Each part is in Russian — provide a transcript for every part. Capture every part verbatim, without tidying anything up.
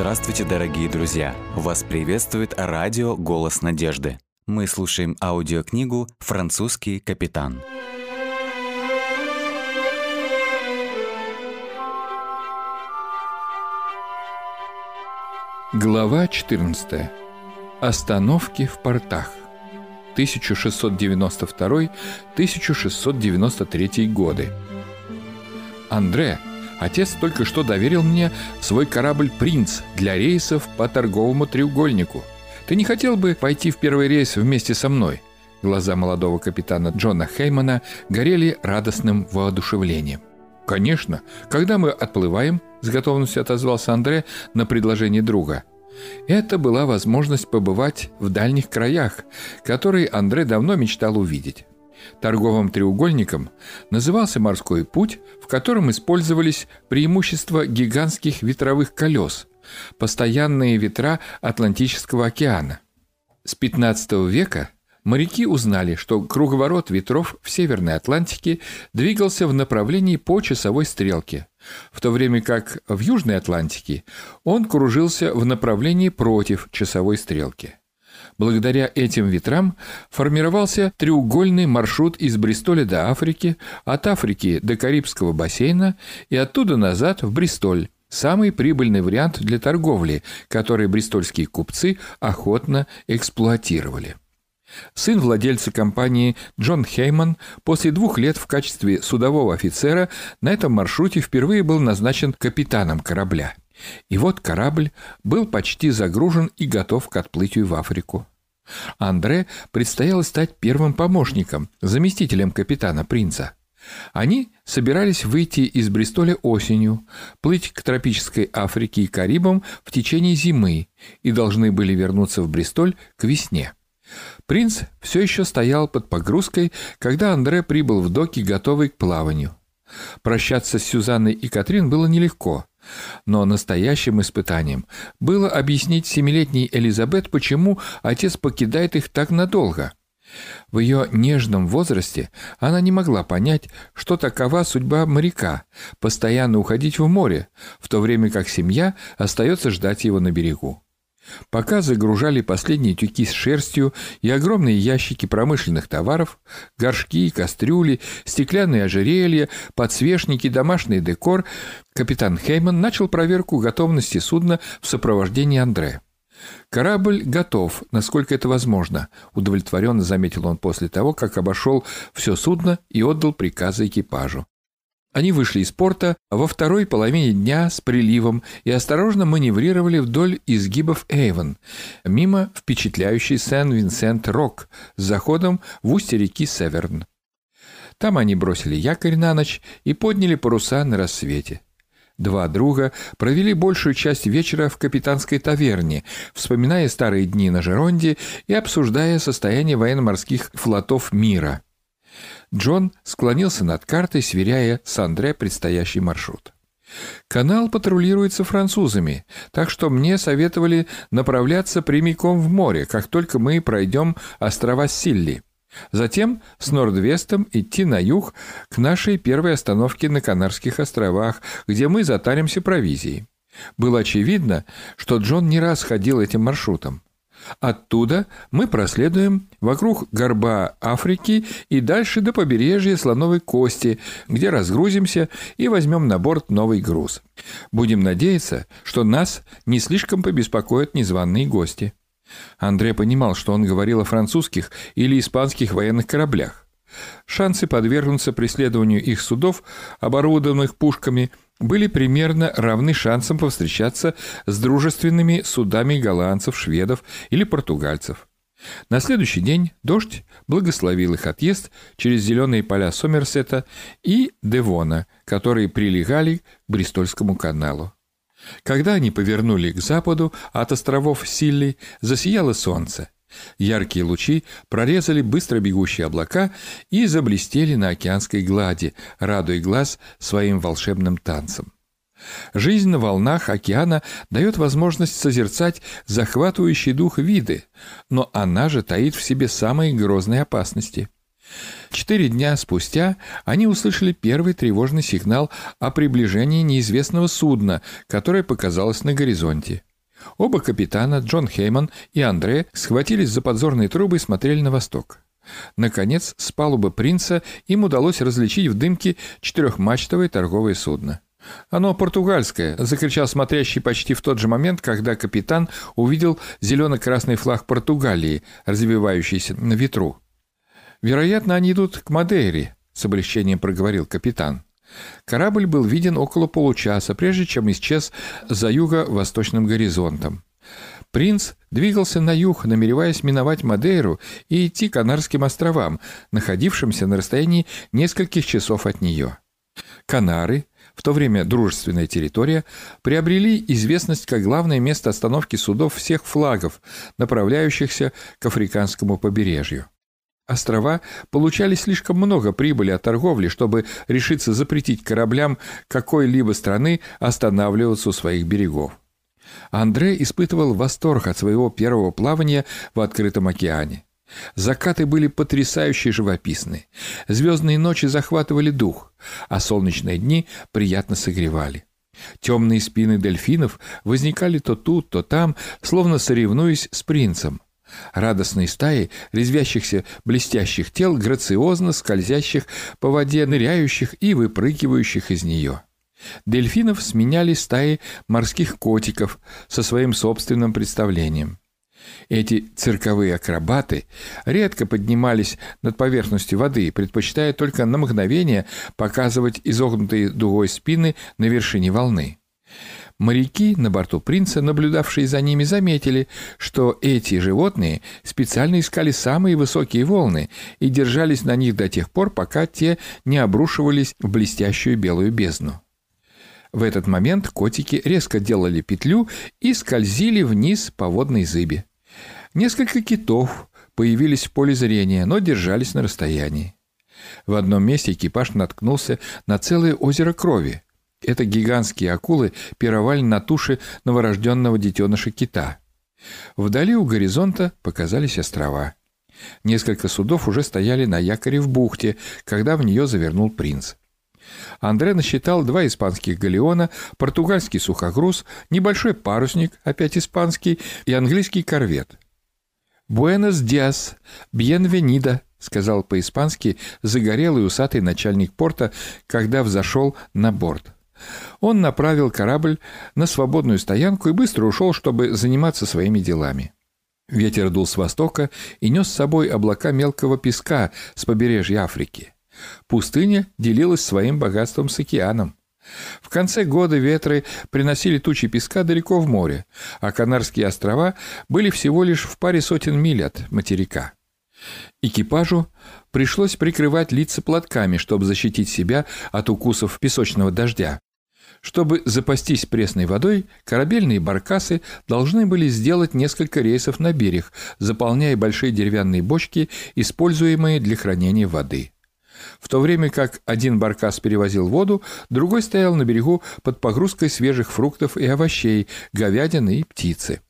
Здравствуйте, дорогие друзья! Вас приветствует радио «Голос надежды». Мы слушаем аудиокнигу «Французский капитан». Глава четырнадцатая. Остановки в портах. тысяча шестьсот девяносто второй — тысяча шестьсот девяносто третий годы. Андре, отец, только что доверил мне свой корабль «Принц» для рейсов по торговому треугольнику. Ты не хотел бы пойти в первый рейс вместе со мной? Глаза молодого капитана Джона Хеймана горели радостным воодушевлением. «Конечно. Когда мы отплываем?» — с готовностью отозвался Андре на предложение друга. Это была возможность побывать в дальних краях, которые Андре давно мечтал увидеть. Торговым треугольником назывался морской путь, в котором использовались преимущества гигантских ветровых колес, постоянные ветра Атлантического океана. С пятнадцатого века моряки узнали, что круговорот ветров в Северной Атлантике двигался в направлении по часовой стрелке, в то время как в Южной Атлантике он кружился в направлении против часовой стрелки. Благодаря этим ветрам формировался треугольный маршрут из Бристоля до Африки, от Африки до Карибского бассейна и оттуда назад в Бристоль. Самый прибыльный вариант для торговли, который бристольские купцы охотно эксплуатировали. Сын владельца компании Джон Хейман после двух лет в качестве судового офицера на этом маршруте впервые был назначен капитаном корабля. И вот корабль был почти загружен и готов к отплытию в Африку. Андре предстояло стать первым помощником, заместителем капитана «Принца». Они собирались выйти из Бристоля осенью, плыть к тропической Африке и Карибам в течение зимы и должны были вернуться в Бристоль к весне. «Принц» все еще стоял под погрузкой, когда Андре прибыл в доки, готовый к плаванию. Прощаться с Сюзанной и Катрин было нелегко, но настоящим испытанием было объяснить семилетней Элизабет, почему отец покидает их так надолго. В ее нежном возрасте она не могла понять, что такова судьба моряка – постоянно уходить в море, в то время как семья остается ждать его на берегу. Пока загружали последние тюки с шерстью и огромные ящики промышленных товаров, горшки, кастрюли, стеклянные ожерелья, подсвечники, домашний декор, капитан Хейман начал проверку готовности судна в сопровождении Андре. «Корабль готов, насколько это возможно», — удовлетворенно заметил он после того, как обошел все судно и отдал приказы экипажу. Они вышли из порта во второй половине дня с приливом и осторожно маневрировали вдоль изгибов Эйвен, мимо впечатляющей Сен-Винсент-Рок с заходом в устье реки Северн. Там они бросили якорь на ночь и подняли паруса на рассвете. Два друга провели большую часть вечера в капитанской таверне, вспоминая старые дни на Жиронде и обсуждая состояние военно-морских флотов мира. Джон склонился над картой, сверяя с Андре предстоящий маршрут. «Канал патрулируется французами, так что мне советовали направляться прямиком в море, как только мы пройдем острова Силли. Затем с норд-вестом идти на юг к нашей первой остановке на Канарских островах, где мы затаримся провизией». Было очевидно, что Джон не раз ходил этим маршрутом. Оттуда мы проследуем вокруг горба Африки и дальше до побережья Слоновой Кости, где разгрузимся и возьмем на борт новый груз. Будем надеяться, что нас не слишком побеспокоят незваные гости. Андре понимал, что он говорил о французских или испанских военных кораблях. Шансы подвергнуться преследованию их судов, оборудованных пушками, были примерно равны шансам повстречаться с дружественными судами голландцев, шведов или португальцев. На следующий день дождь благословил их отъезд через зеленые поля Сомерсета и Девона, которые прилегали к Бристольскому каналу. Когда они повернули к западу от островов Силли, засияло солнце. Яркие лучи прорезали быстро бегущие облака и заблестели на океанской глади, радуя глаз своим волшебным танцем. Жизнь на волнах океана дает возможность созерцать захватывающий дух виды, но она же таит в себе самые грозные опасности. Четыре дня спустя они услышали первый тревожный сигнал о приближении неизвестного судна, которое показалось на горизонте. Оба капитана, Джон Хейман и Андре, схватились за подзорные трубы и смотрели на восток. Наконец, с палубы «Принца» им удалось различить в дымке четырехмачтовое торговое судно. «Оно португальское!» — закричал смотрящий почти в тот же момент, когда капитан увидел зелено-красный флаг Португалии, развивающийся на ветру. «Вероятно, они идут к Мадейре», — с облегчением проговорил капитан. Корабль был виден около получаса, прежде чем исчез за юго-восточным горизонтом. «Принц» двигался на юг, намереваясь миновать Мадейру и идти к Канарским островам, находившимся на расстоянии нескольких часов от нее. Канары, в то время дружественная территория, приобрели известность как главное место остановки судов всех флагов, направляющихся к африканскому побережью. Острова получали слишком много прибыли от торговли, чтобы решиться запретить кораблям какой-либо страны останавливаться у своих берегов. Андре испытывал восторг от своего первого плавания в открытом океане. Закаты были потрясающе живописны, звездные ночи захватывали дух, а солнечные дни приятно согревали. Темные спины дельфинов возникали то тут, то там, словно соревнуясь с принцем. Радостные стаи резвящихся блестящих тел, грациозно скользящих по воде, ныряющих и выпрыгивающих из нее. Дельфинов сменяли стаи морских котиков со своим собственным представлением. Эти цирковые акробаты редко поднимались над поверхностью воды, предпочитая только на мгновение показывать изогнутые дугой спины на вершине волны. Моряки на борту «Принца», наблюдавшие за ними, заметили, что эти животные специально искали самые высокие волны и держались на них до тех пор, пока те не обрушивались в блестящую белую бездну. В этот момент котики резко делали петлю и скользили вниз по водной зыбе. Несколько китов появились в поле зрения, но держались на расстоянии. В одном месте экипаж наткнулся на целое озеро крови. Это гигантские акулы пировали на туше новорожденного детеныша кита. Вдали у горизонта показались острова. Несколько судов уже стояли на якоре в бухте, когда в нее завернул «Принц». Андре насчитал два испанских галеона, португальский сухогруз, небольшой парусник, опять испанский, и английский корвет. «Буэнос диас, бьенвенида», — сказал по-испански загорелый усатый начальник порта, когда взошел на борт. Он направил корабль на свободную стоянку и быстро ушел, чтобы заниматься своими делами. Ветер дул с востока и нес с собой облака мелкого песка с побережья Африки. Пустыня делилась своим богатством с океаном. В конце года ветры приносили тучи песка далеко в море, а Канарские острова были всего лишь в паре сотен миль от материка. Экипажу пришлось прикрывать лица платками, чтобы защитить себя от укусов песочного дождя. Чтобы запастись пресной водой, корабельные баркасы должны были сделать несколько рейсов на берег, заполняя большие деревянные бочки, используемые для хранения воды. В то время как один баркас перевозил воду, другой стоял на берегу под погрузкой свежих фруктов и овощей, говядины и птицы.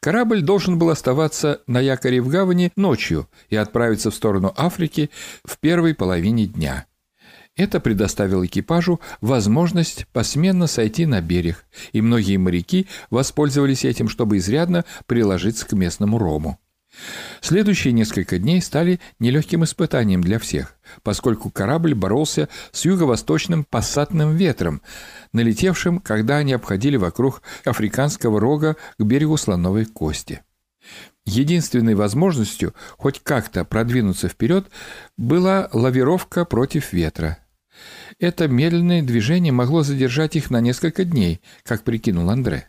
Корабль должен был оставаться на якоре в гавани ночью и отправиться в сторону Африки в первой половине дня. Это предоставило экипажу возможность посменно сойти на берег, и многие моряки воспользовались этим, чтобы изрядно приложиться к местному рому. Следующие несколько дней стали нелегким испытанием для всех, поскольку корабль боролся с юго-восточным пассатным ветром, налетевшим, когда они обходили вокруг африканского рога к берегу Слоновой Кости. Единственной возможностью хоть как-то продвинуться вперед была лавировка против ветра. Это медленное движение могло задержать их на несколько дней, как прикинул Андре.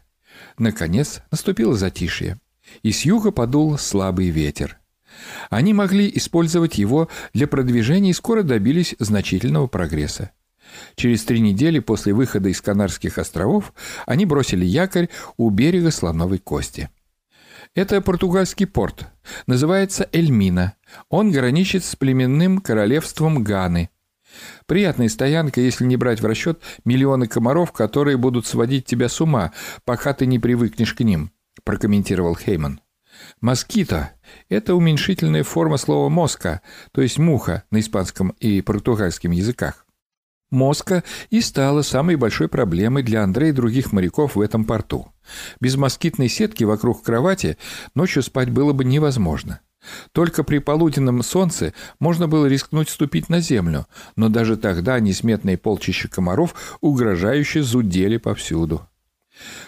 Наконец наступило затишье, и с юга подул слабый ветер. Они могли использовать его для продвижения и скоро добились значительного прогресса. Через три недели после выхода из Канарских островов они бросили якорь у берега Слоновой Кости. Это португальский порт, называется Эльмина. Он граничит с племенным королевством Ганы. Приятная стоянка, если не брать в расчет миллионы комаров, которые будут сводить тебя с ума, пока ты не привыкнешь к ним, прокомментировал Хейман. «Москито» — это уменьшительная форма слова «моска», то есть «муха» на испанском и португальском языках. «Моска» и стала самой большой проблемой для Андрея и других моряков в этом порту. Без москитной сетки вокруг кровати ночью спать было бы невозможно. Только при полуденном солнце можно было рискнуть ступить на землю, но даже тогда несметные полчища комаров угрожающе зудели повсюду.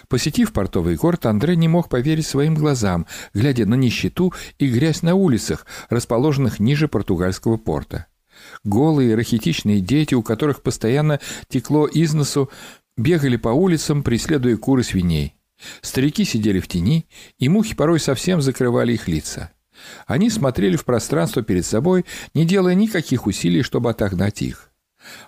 Посетив портовый город, Андре не мог поверить своим глазам, глядя на нищету и грязь на улицах, расположенных ниже португальского порта. Голые рахитичные дети, у которых постоянно текло из носу, бегали по улицам, преследуя кур и свиней. Старики сидели в тени, и мухи порой совсем закрывали их лица. Они смотрели в пространство перед собой, не делая никаких усилий, чтобы отогнать их.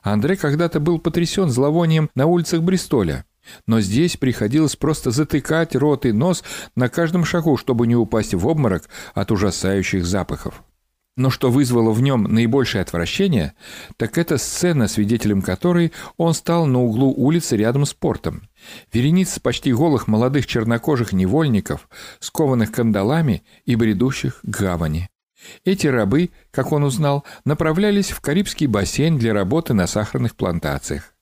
Андре когда-то был потрясен зловонием на улицах Бристоля, но здесь приходилось просто затыкать рот и нос на каждом шагу, чтобы не упасть в обморок от ужасающих запахов. Но что вызвало в нем наибольшее отвращение, так это сцена, свидетелем которой он стал на углу улицы рядом с портом. Вереница почти голых молодых чернокожих невольников, скованных кандалами и бредущих к гавани. Эти рабы, как он узнал, направлялись в Карибский бассейн для работы на сахарных плантациях.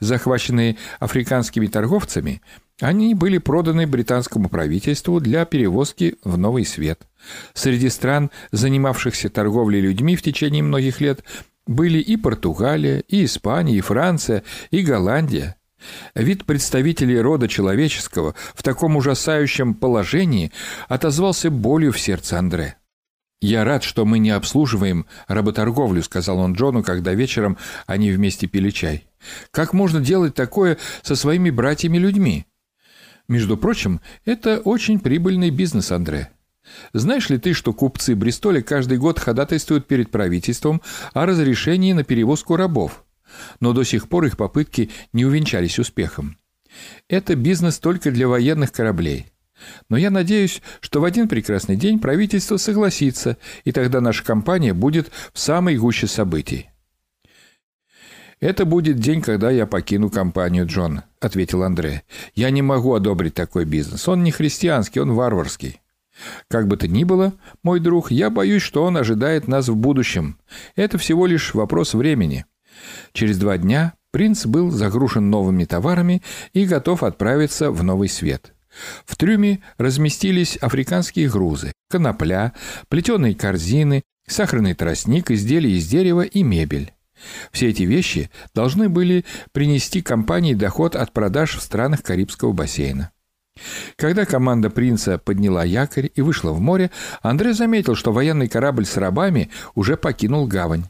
Захваченные африканскими торговцами, они были проданы британскому правительству для перевозки в Новый Свет. Среди стран, занимавшихся торговлей людьми в течение многих лет, были и Португалия, и Испания, и Франция, и Голландия. Вид представителей рода человеческого в таком ужасающем положении отозвался болью в сердце Андре. «Я рад, что мы не обслуживаем работорговлю», — сказал он Джону, когда вечером они вместе пили чай. «Как можно делать такое со своими братьями-людьми? Между прочим, это очень прибыльный бизнес, Андре. Знаешь ли ты, что купцы Бристоля каждый год ходатайствуют перед правительством о разрешении на перевозку рабов? Но до сих пор их попытки не увенчались успехом. Это бизнес только для военных кораблей. Но я надеюсь, что в один прекрасный день правительство согласится, и тогда наша компания будет в самой гуще событий». «Это будет день, когда я покину компанию, Джон», — ответил Андре. «Я не могу одобрить такой бизнес. Он не христианский, он варварский. Как бы то ни было, мой друг, я боюсь, что он ожидает нас в будущем. Это всего лишь вопрос времени». Через два дня принц был загружен новыми товарами и готов отправиться в Новый Свет. В трюме разместились африканские грузы, конопля, плетеные корзины, сахарный тростник, изделия из дерева и мебель. Все эти вещи должны были принести компании доход от продаж в странах Карибского бассейна. Когда команда принца подняла якорь и вышла в море, Андре заметил, что военный корабль с рабами уже покинул гавань.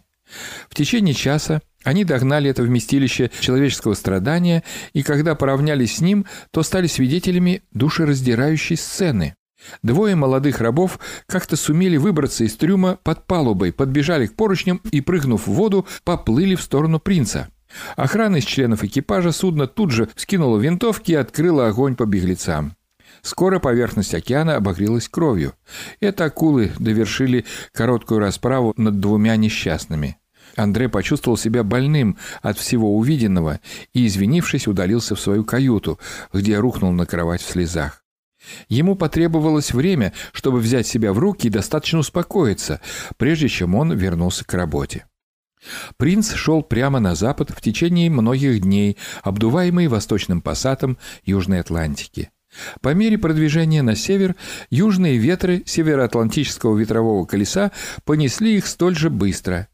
В течение часа они догнали это вместилище человеческого страдания, и когда поравнялись с ним, то стали свидетелями душераздирающей сцены. Двое молодых рабов как-то сумели выбраться из трюма под палубой, подбежали к поручням и, прыгнув в воду, поплыли в сторону принца. Охрана из членов экипажа судна тут же вскинула винтовки и открыла огонь по беглецам. Скоро поверхность океана обогрелась кровью. Это акулы довершили короткую расправу над двумя несчастными. Андре почувствовал себя больным от всего увиденного и, извинившись, удалился в свою каюту, где рухнул на кровать в слезах. Ему потребовалось время, чтобы взять себя в руки и достаточно успокоиться, прежде чем он вернулся к работе. Принц шел прямо на запад в течение многих дней, обдуваемый восточным пассатом Южной Атлантики. По мере продвижения на север, южные ветры североатлантического ветрового колеса понесли их столь же быстро.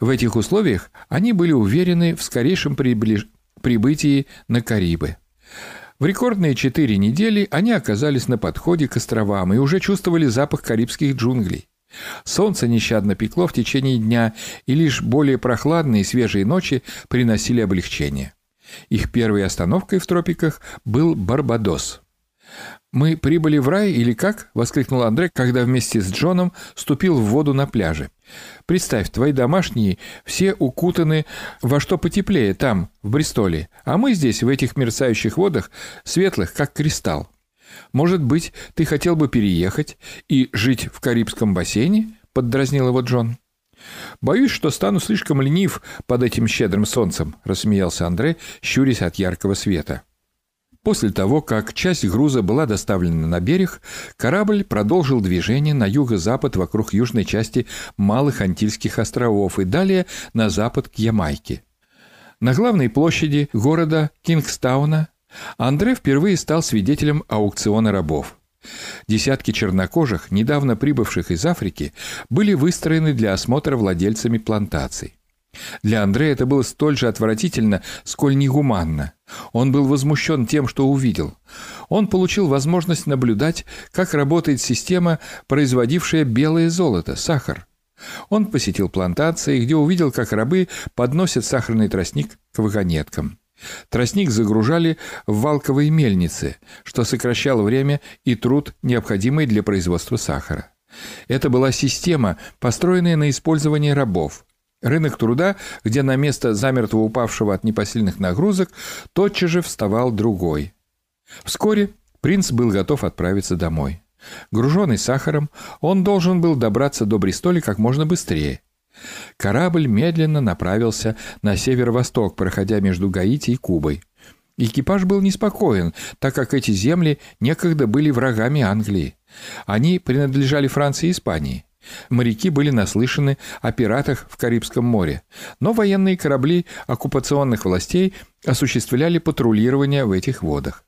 В этих условиях они были уверены в скорейшем приближ... прибытии на Карибы. В рекордные четыре недели они оказались на подходе к островам и уже чувствовали запах карибских джунглей. Солнце нещадно пекло в течение дня, и лишь более прохладные и свежие ночи приносили облегчение. Их первой остановкой в тропиках был Барбадос. «Мы прибыли в рай или как?» — воскликнул Андре, когда вместе с Джоном ступил в воду на пляже. «Представь, твои домашние все укутаны во что потеплее там, в Бристоле, а мы здесь, в этих мерцающих водах, светлых, как кристалл. Может быть, ты хотел бы переехать и жить в Карибском бассейне?» — поддразнил его Джон. «Боюсь, что стану слишком ленив под этим щедрым солнцем», — рассмеялся Андре, щурясь от яркого света. После того, как часть груза была доставлена на берег, корабль продолжил движение на юго-запад вокруг южной части Малых Антильских островов и далее на запад к Ямайке. На главной площади города Кингстауна Андре впервые стал свидетелем аукциона рабов. Десятки чернокожих, недавно прибывших из Африки, были выстроены для осмотра владельцами плантаций. Для Андрея это было столь же отвратительно, сколь негуманно. Он был возмущен тем, что увидел. Он получил возможность наблюдать, как работает система, производившая белое золото, сахар. Он посетил плантации, где увидел, как рабы подносят сахарный тростник к вагонеткам. Тростник загружали в валковые мельницы, что сокращало время и труд, необходимый для производства сахара. Это была система, построенная на использовании рабов. Рынок труда, где на место замертво упавшего от непосильных нагрузок тотчас же вставал другой. Вскоре принц был готов отправиться домой. Груженный сахаром, он должен был добраться до Бристоля как можно быстрее. Корабль медленно направился на северо-восток, проходя между Гаити и Кубой. Экипаж был неспокоен, так как эти земли некогда были врагами Англии. Они принадлежали Франции и Испании. Моряки были наслышаны о пиратах в Карибском море, но военные корабли оккупационных властей осуществляли патрулирование в этих водах.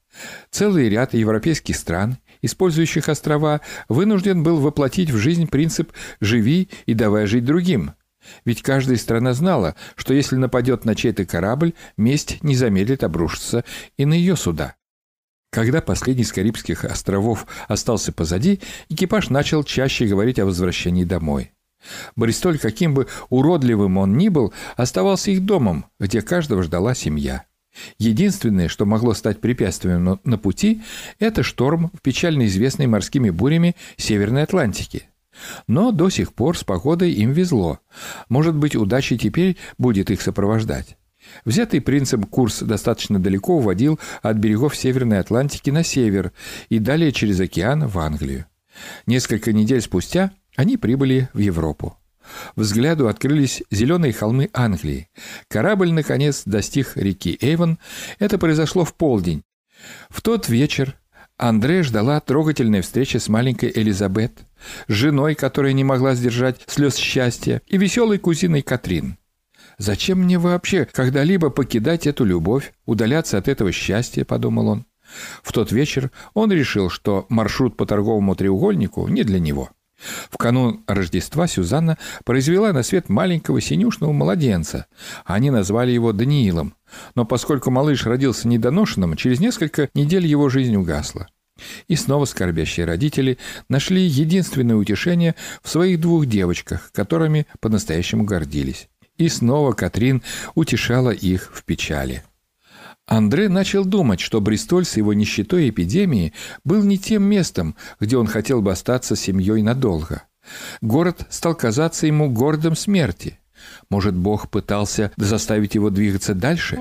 Целый ряд европейских стран, использующих острова, вынужден был воплотить в жизнь принцип «живи и давай жить другим». Ведь каждая страна знала, что если нападет на чей-то корабль, месть не замедлит обрушиться и на ее суда. Когда последний из Карибских островов остался позади, экипаж начал чаще говорить о возвращении домой. Бристоль, каким бы уродливым он ни был, оставался их домом, где каждого ждала семья. Единственное, что могло стать препятствием на пути, это шторм, печально известный морскими бурями Северной Атлантики. Но до сих пор с погодой им везло. Может быть, удача теперь будет их сопровождать. Взятый принцем курс достаточно далеко уводил от берегов Северной Атлантики на север и далее через океан в Англию. Несколько недель спустя они прибыли в Европу. Взгляду открылись зеленые холмы Англии. Корабль, наконец, достиг реки Эйвен. Это произошло в полдень. В тот вечер Андре ждала трогательная встреча с маленькой Элизабет, с женой, которая не могла сдержать слез счастья, и веселой кузиной Катрин. «Зачем мне вообще когда-либо покидать эту любовь, удаляться от этого счастья?» – подумал он. В тот вечер он решил, что маршрут по торговому треугольнику не для него. В канун Рождества Сюзанна произвела на свет маленького синюшного младенца. Они назвали его Даниилом. Но поскольку малыш родился недоношенным, через несколько недель его жизнь угасла. И снова скорбящие родители нашли единственное утешение в своих двух девочках, которыми по-настоящему гордились. И снова Катрин утешала их в печали. Андре начал думать, что Бристоль с его нищетой и эпидемией был не тем местом, где он хотел бы остаться с семьей надолго. Город стал казаться ему городом смерти. Может, Бог пытался заставить его двигаться дальше?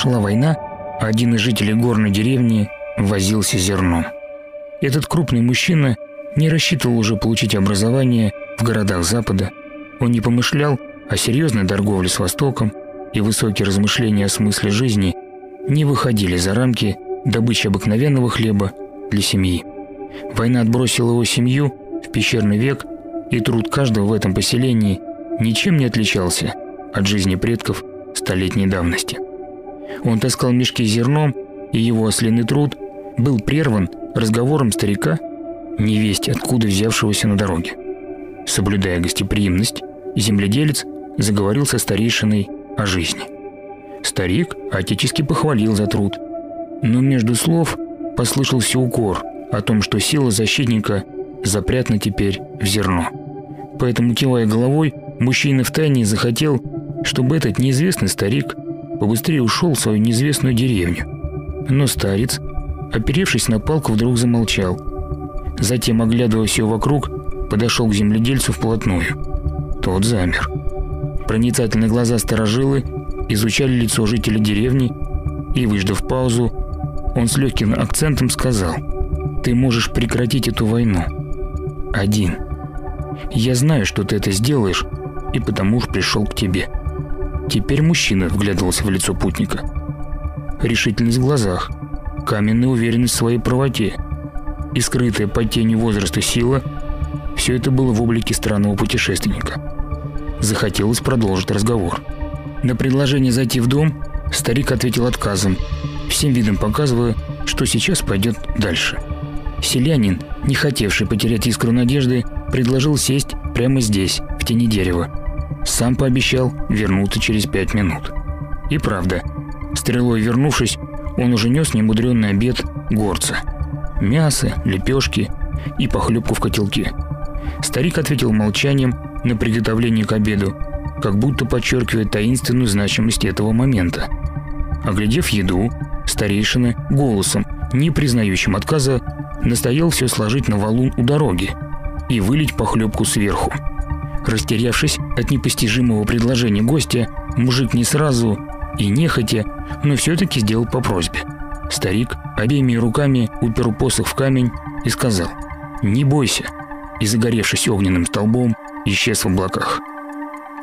шла война, один из жителей горной деревни возился зерном. Этот крупный мужчина не рассчитывал уже получить образование в городах Запада. Он не помышлял о серьезной торговле с Востоком, и высокие размышления о смысле жизни не выходили за рамки добычи обыкновенного хлеба для семьи. Война отбросила его семью в пещерный век, и труд каждого в этом поселении ничем не отличался от жизни предков столетней давности. Он таскал мешки с зерном, и его ослиный труд был прерван разговором старика, невесть откуда взявшегося на дороге. Соблюдая гостеприимность, земледелец заговорил со старейшиной о жизни. Старик отечески похвалил за труд, но между слов послышался укор о том, что сила защитника запрятана теперь в зерно. Поэтому, кивая головой, мужчина втайне захотел, чтобы этот неизвестный старик побыстрее ушел в свою неизвестную деревню. Но старец, оперевшись на палку, вдруг замолчал. Затем, оглядывая все вокруг, подошел к земледельцу вплотную. Тот замер. Проницательные глаза старожилы изучали лицо жителя деревни, и, выждав паузу, он с легким акцентом сказал: «Ты можешь прекратить эту войну. Один. Я знаю, что ты это сделаешь, и потому уж пришел к тебе». Теперь мужчина вглядывался в лицо путника. Решительность в глазах, каменная уверенность в своей правоте и скрытая под тенью возраста сила – все это было в облике странного путешественника. Захотелось продолжить разговор. На предложение зайти в дом старик ответил отказом, всем видом показывая, что сейчас пойдет дальше. Селянин, не хотевший потерять искру надежды, предложил сесть прямо здесь, в тени дерева. Сам пообещал вернуться через пять минут. И правда, стрелой вернувшись, он уже нес немудренный обед горца. Мясо, лепешки и похлебку в котелке. Старик ответил молчанием на приготовление к обеду, как будто подчеркивая таинственную значимость этого момента. Оглядев еду, старейшина голосом, не признающим отказа, настоял все сложить на валун у дороги и вылить похлебку сверху. Растерявшись от непостижимого предложения гостя, мужик не сразу и нехотя, но все-таки сделал по просьбе. Старик обеими руками упер посох в камень и сказал: «Не бойся», и, загоревшись огненным столбом, исчез в облаках.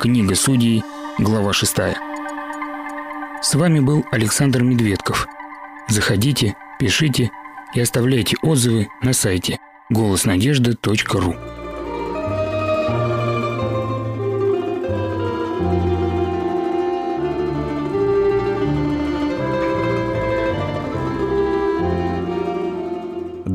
Книга Судей, глава шестая. С вами был Александр Медведков. Заходите, пишите и оставляйте отзывы на сайте голос надежды точка ру.